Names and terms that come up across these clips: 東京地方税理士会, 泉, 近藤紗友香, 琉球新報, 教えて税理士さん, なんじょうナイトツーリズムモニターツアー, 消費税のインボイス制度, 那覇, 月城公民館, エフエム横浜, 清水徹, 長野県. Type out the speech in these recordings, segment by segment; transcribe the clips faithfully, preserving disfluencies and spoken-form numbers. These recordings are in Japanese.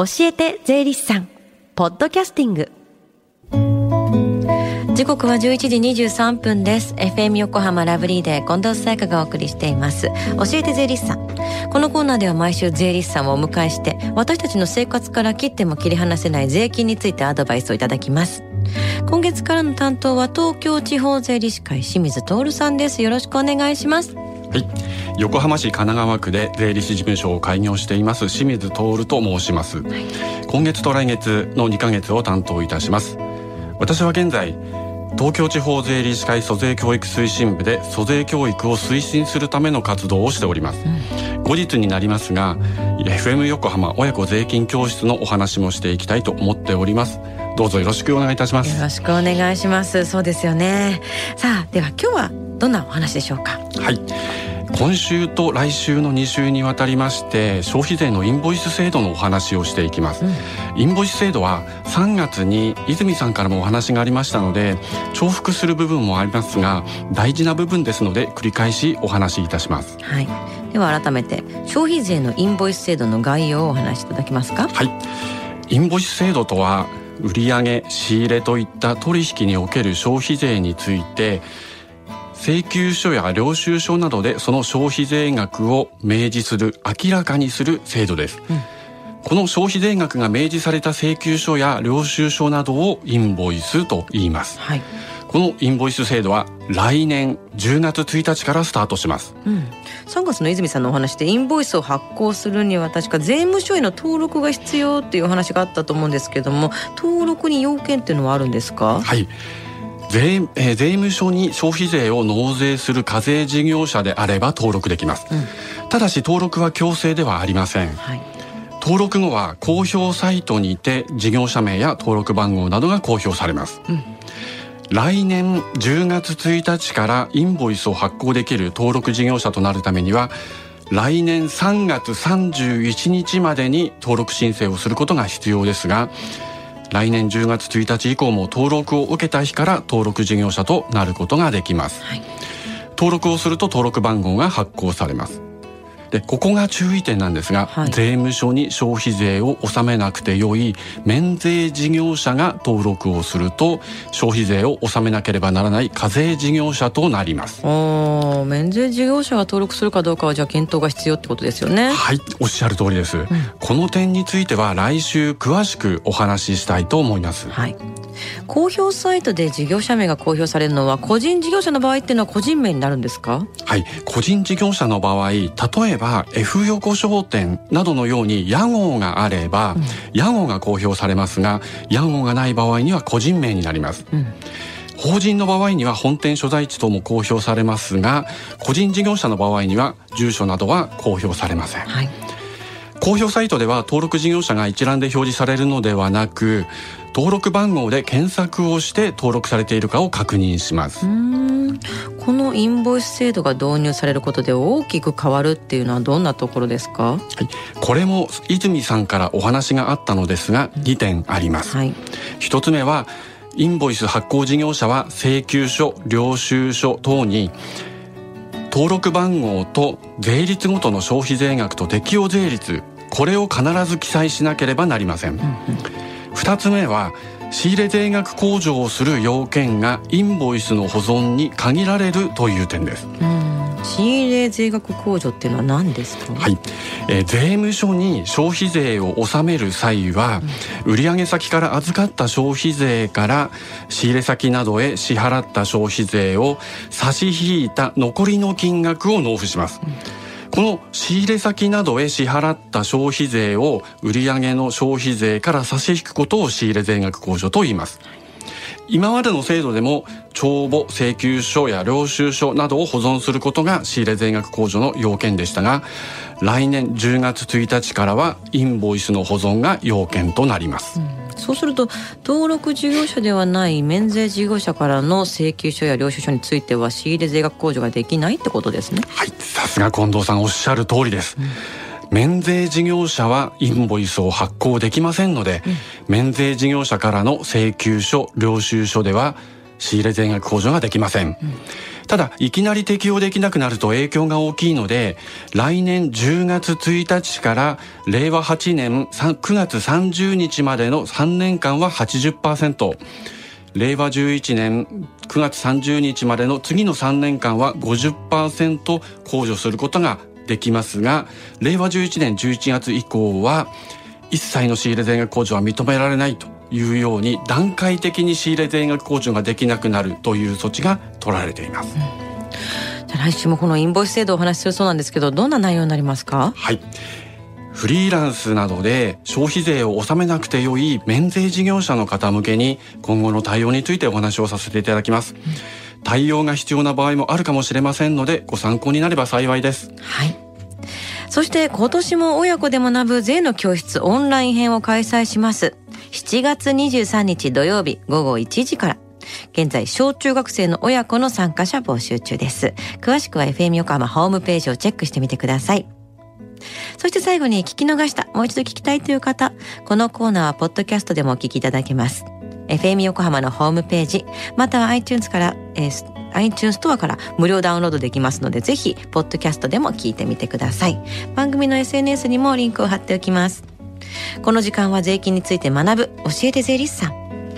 教えて税理士さんポッドキャスティング。時刻はじゅういちじにじゅうさんぷんです。 エフエム 横浜ラブリーで近藤紗友香がお送りしています教えて税理士さん。このコーナーでは毎週税理士さんをお迎えして私たちの生活から切っても切り離せない税金についてアドバイスをいただきます。今月からの担当は東京地方税理士会清水徹さんです。よろしくお願いします。はい、横浜市神奈川区で税理士事務所を開業しています清水徹と申します、はい、今月と来月のにかげつを担当いたします。私は現在東京地方税理士会租税教育推進部で租税教育を推進するための活動をしております、うん、後日になりますが エフエム 横浜親子税金教室のお話もしていきたいと思っております。どうぞよろしくお願いいたします。よろしくお願いします。そうですよね。さあでは今日はどんなお話でしょうか。はい、今週と来週のに週にわたりまして消費税のインボイス制度のお話をしていきます、うん、インボイス制度はさんがつに泉さんからもお話がありましたので重複する部分もありますが大事な部分ですので繰り返しお話しいたします。はい、では改めて消費税のインボイス制度の概要をお話しいただけますか。はい、インボイス制度とは売上、仕入れといった取引における消費税について請求書や領収書などでその消費税額を明示する、明らかにする制度です、うん、この消費税額が明示された請求書や領収書などをインボイスと言います、はい、このインボイス制度は来年じゅうがつついたちからスタートします、うん、さんがつの泉さんのお話でインボイスを発行するには確か税務署への登録が必要というお話があったと思うんですけども登録に要件というのはあるんですか。はい、税, えー、税務署に消費税を納税する課税事業者であれば登録できます、うん、ただし登録は強制ではありません、はい、登録後は公表サイトにて事業者名や登録番号などが公表されます、うん、来年じゅうがつついたちからインボイスを発行できる登録事業者となるためには来年さんがつさんじゅういちにちまでに登録申請をすることが必要ですが来年じゅうがつついたち以降も登録を受けた日から登録事業者となることができます、はい、登録をすると登録番号が発行されます。で、ここが注意点なんですが、はい、税務署に消費税を納めなくてよい免税事業者が登録をすると消費税を納めなければならない課税事業者となります。おー、免税事業者が登録するかどうかはじゃあ検討が必要ってことですよね。はい、おっしゃる通りです、うん、この点については来週詳しくお話ししたいと思います、はい、公表サイトで事業者名が公表されるのは個人事業者の場合っていうのは個人名になるんですか。はい、個人事業者の場合例えばF 横商店などのように屋号があれば、うん、屋号が公表されますが屋号がない場合には個人名になります、うん、法人の場合には本店所在地等も公表されますが個人事業者の場合には住所などは公表されません、はい、公表サイトでは登録事業者が一覧で表示されるのではなく登録番号で検索をして登録されているかを確認します。うーん、このインボイス制度が導入されることで大きく変わるっていうのはどんなところですか。はい、これも泉さんからお話があったのですがにてんあります、はい、ひとつめはインボイス発行事業者は請求書、領収書等に登録番号と税率ごとの消費税額と適用税率これを必ず記載しなければなりません、うんうん、ふたつめは仕入れ税額控除をする要件がインボイスの保存に限られるという点です。うん、仕入れ税額控除っていうのは何ですか。はい、えー、税務署に消費税を納める際は、うん、売上先から預かった消費税から仕入れ先などへ支払った消費税を差し引いた残りの金額を納付します、うんこの仕入れ先などへ支払った消費税を売上の消費税から差し引くことを仕入れ税額控除と言います。今までの制度でも帳簿、請求書や領収書などを保存することが仕入れ税額控除の要件でしたが、来年じゅうがつついたちからはインボイスの保存が要件となります。うんそうすると登録事業者ではない免税事業者からの請求書や領収書については仕入れ税額控除ができないってことですね。はい、さすが近藤さんおっしゃる通りです、うん、免税事業者はインボイスを発行できませんので、うん、免税事業者からの請求書、領収書では仕入れ全額控除ができません、うん、ただいきなり適用できなくなると影響が大きいので、来年じゅうがつついたちから令和はちねんくがつさんじゅうにちまでのさんねんかんは はちじゅっパーセント、 令和じゅういちねんくがつさんじゅうにちまでの次のさんねんかんは ごじゅっパーセント 控除することができますが、令和じゅういちねんじゅういちがつ以降は一切の仕入れ税額控除は認められないというように、段階的に仕入れ税額控除ができなくなるという措置が取られています、うん、じゃあ来週もこのインボイス制度をお話しするそうなんですけど、どんな内容になりますか？はい、フリーランスなどで消費税を納めなくてよい免税事業者の方向けに、今後の対応についてお話をさせていただきます、うん、対応が必要な場合もあるかもしれませんので、ご参考になれば幸いです。はい、そして今年も親子で学ぶ税の教室オンライン編を開催します。しちがつにじゅうさんにち土曜日ごごいちじから、現在小中学生の親子の参加者募集中です。詳しくは エフエム 横浜ホームページをチェックしてみてください。そして最後に、聞き逃した、もう一度聞きたいという方、このコーナーはポッドキャストでもお聞きいただけます。 エフエム 横浜のホームページ、または iTunes から、えーiTunes ストアから無料ダウンロードできますので、ぜひポッドキャストでも聞いてみてください。番組の エスエヌエス にもリンクを貼っておきます。この時間は税金について学ぶ教えて税理士さん、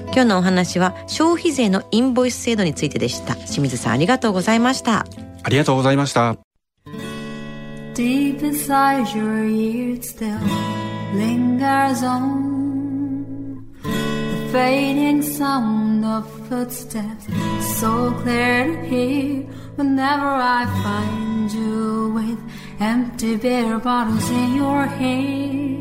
今日のお話は消費税のインボイス制度についてでした。清水さん、ありがとうございました。ありがとうございました。 Deep inside your ears still lingers on fading sound of footsteps, so clear to hear whenever I find you with empty beer bottles in your hand.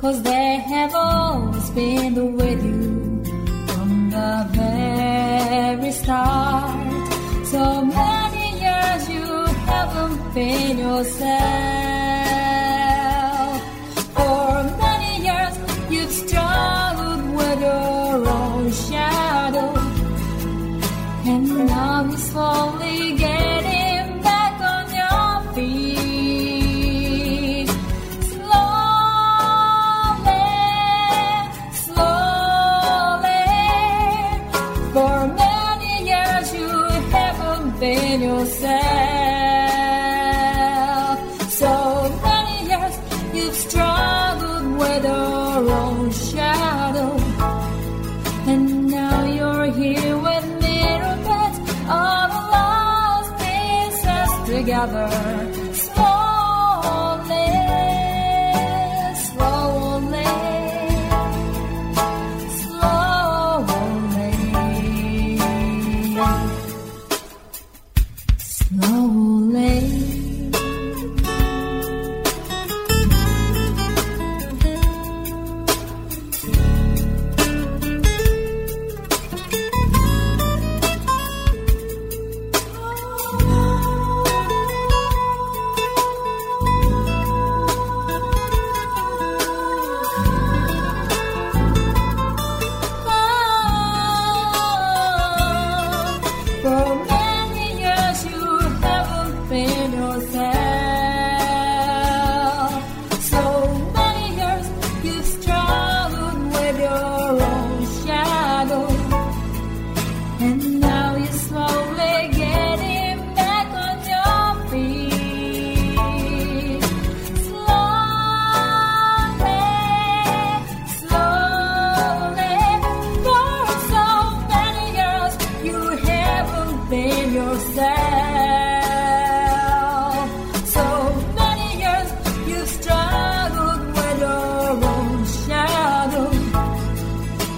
'cause they have always been with you from the very start. So many years you haven't been yourself. For many years you've struggled with your own shadow, and now you're slowly getting back on your feet. Slowly, slowly. For many years you haven't been yourself. So many years you've struggled with your own shadow, and now you're here with me. All the lost pieces together. Slowly, slowly, slowly, slowly.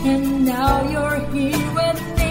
And now you're here with me.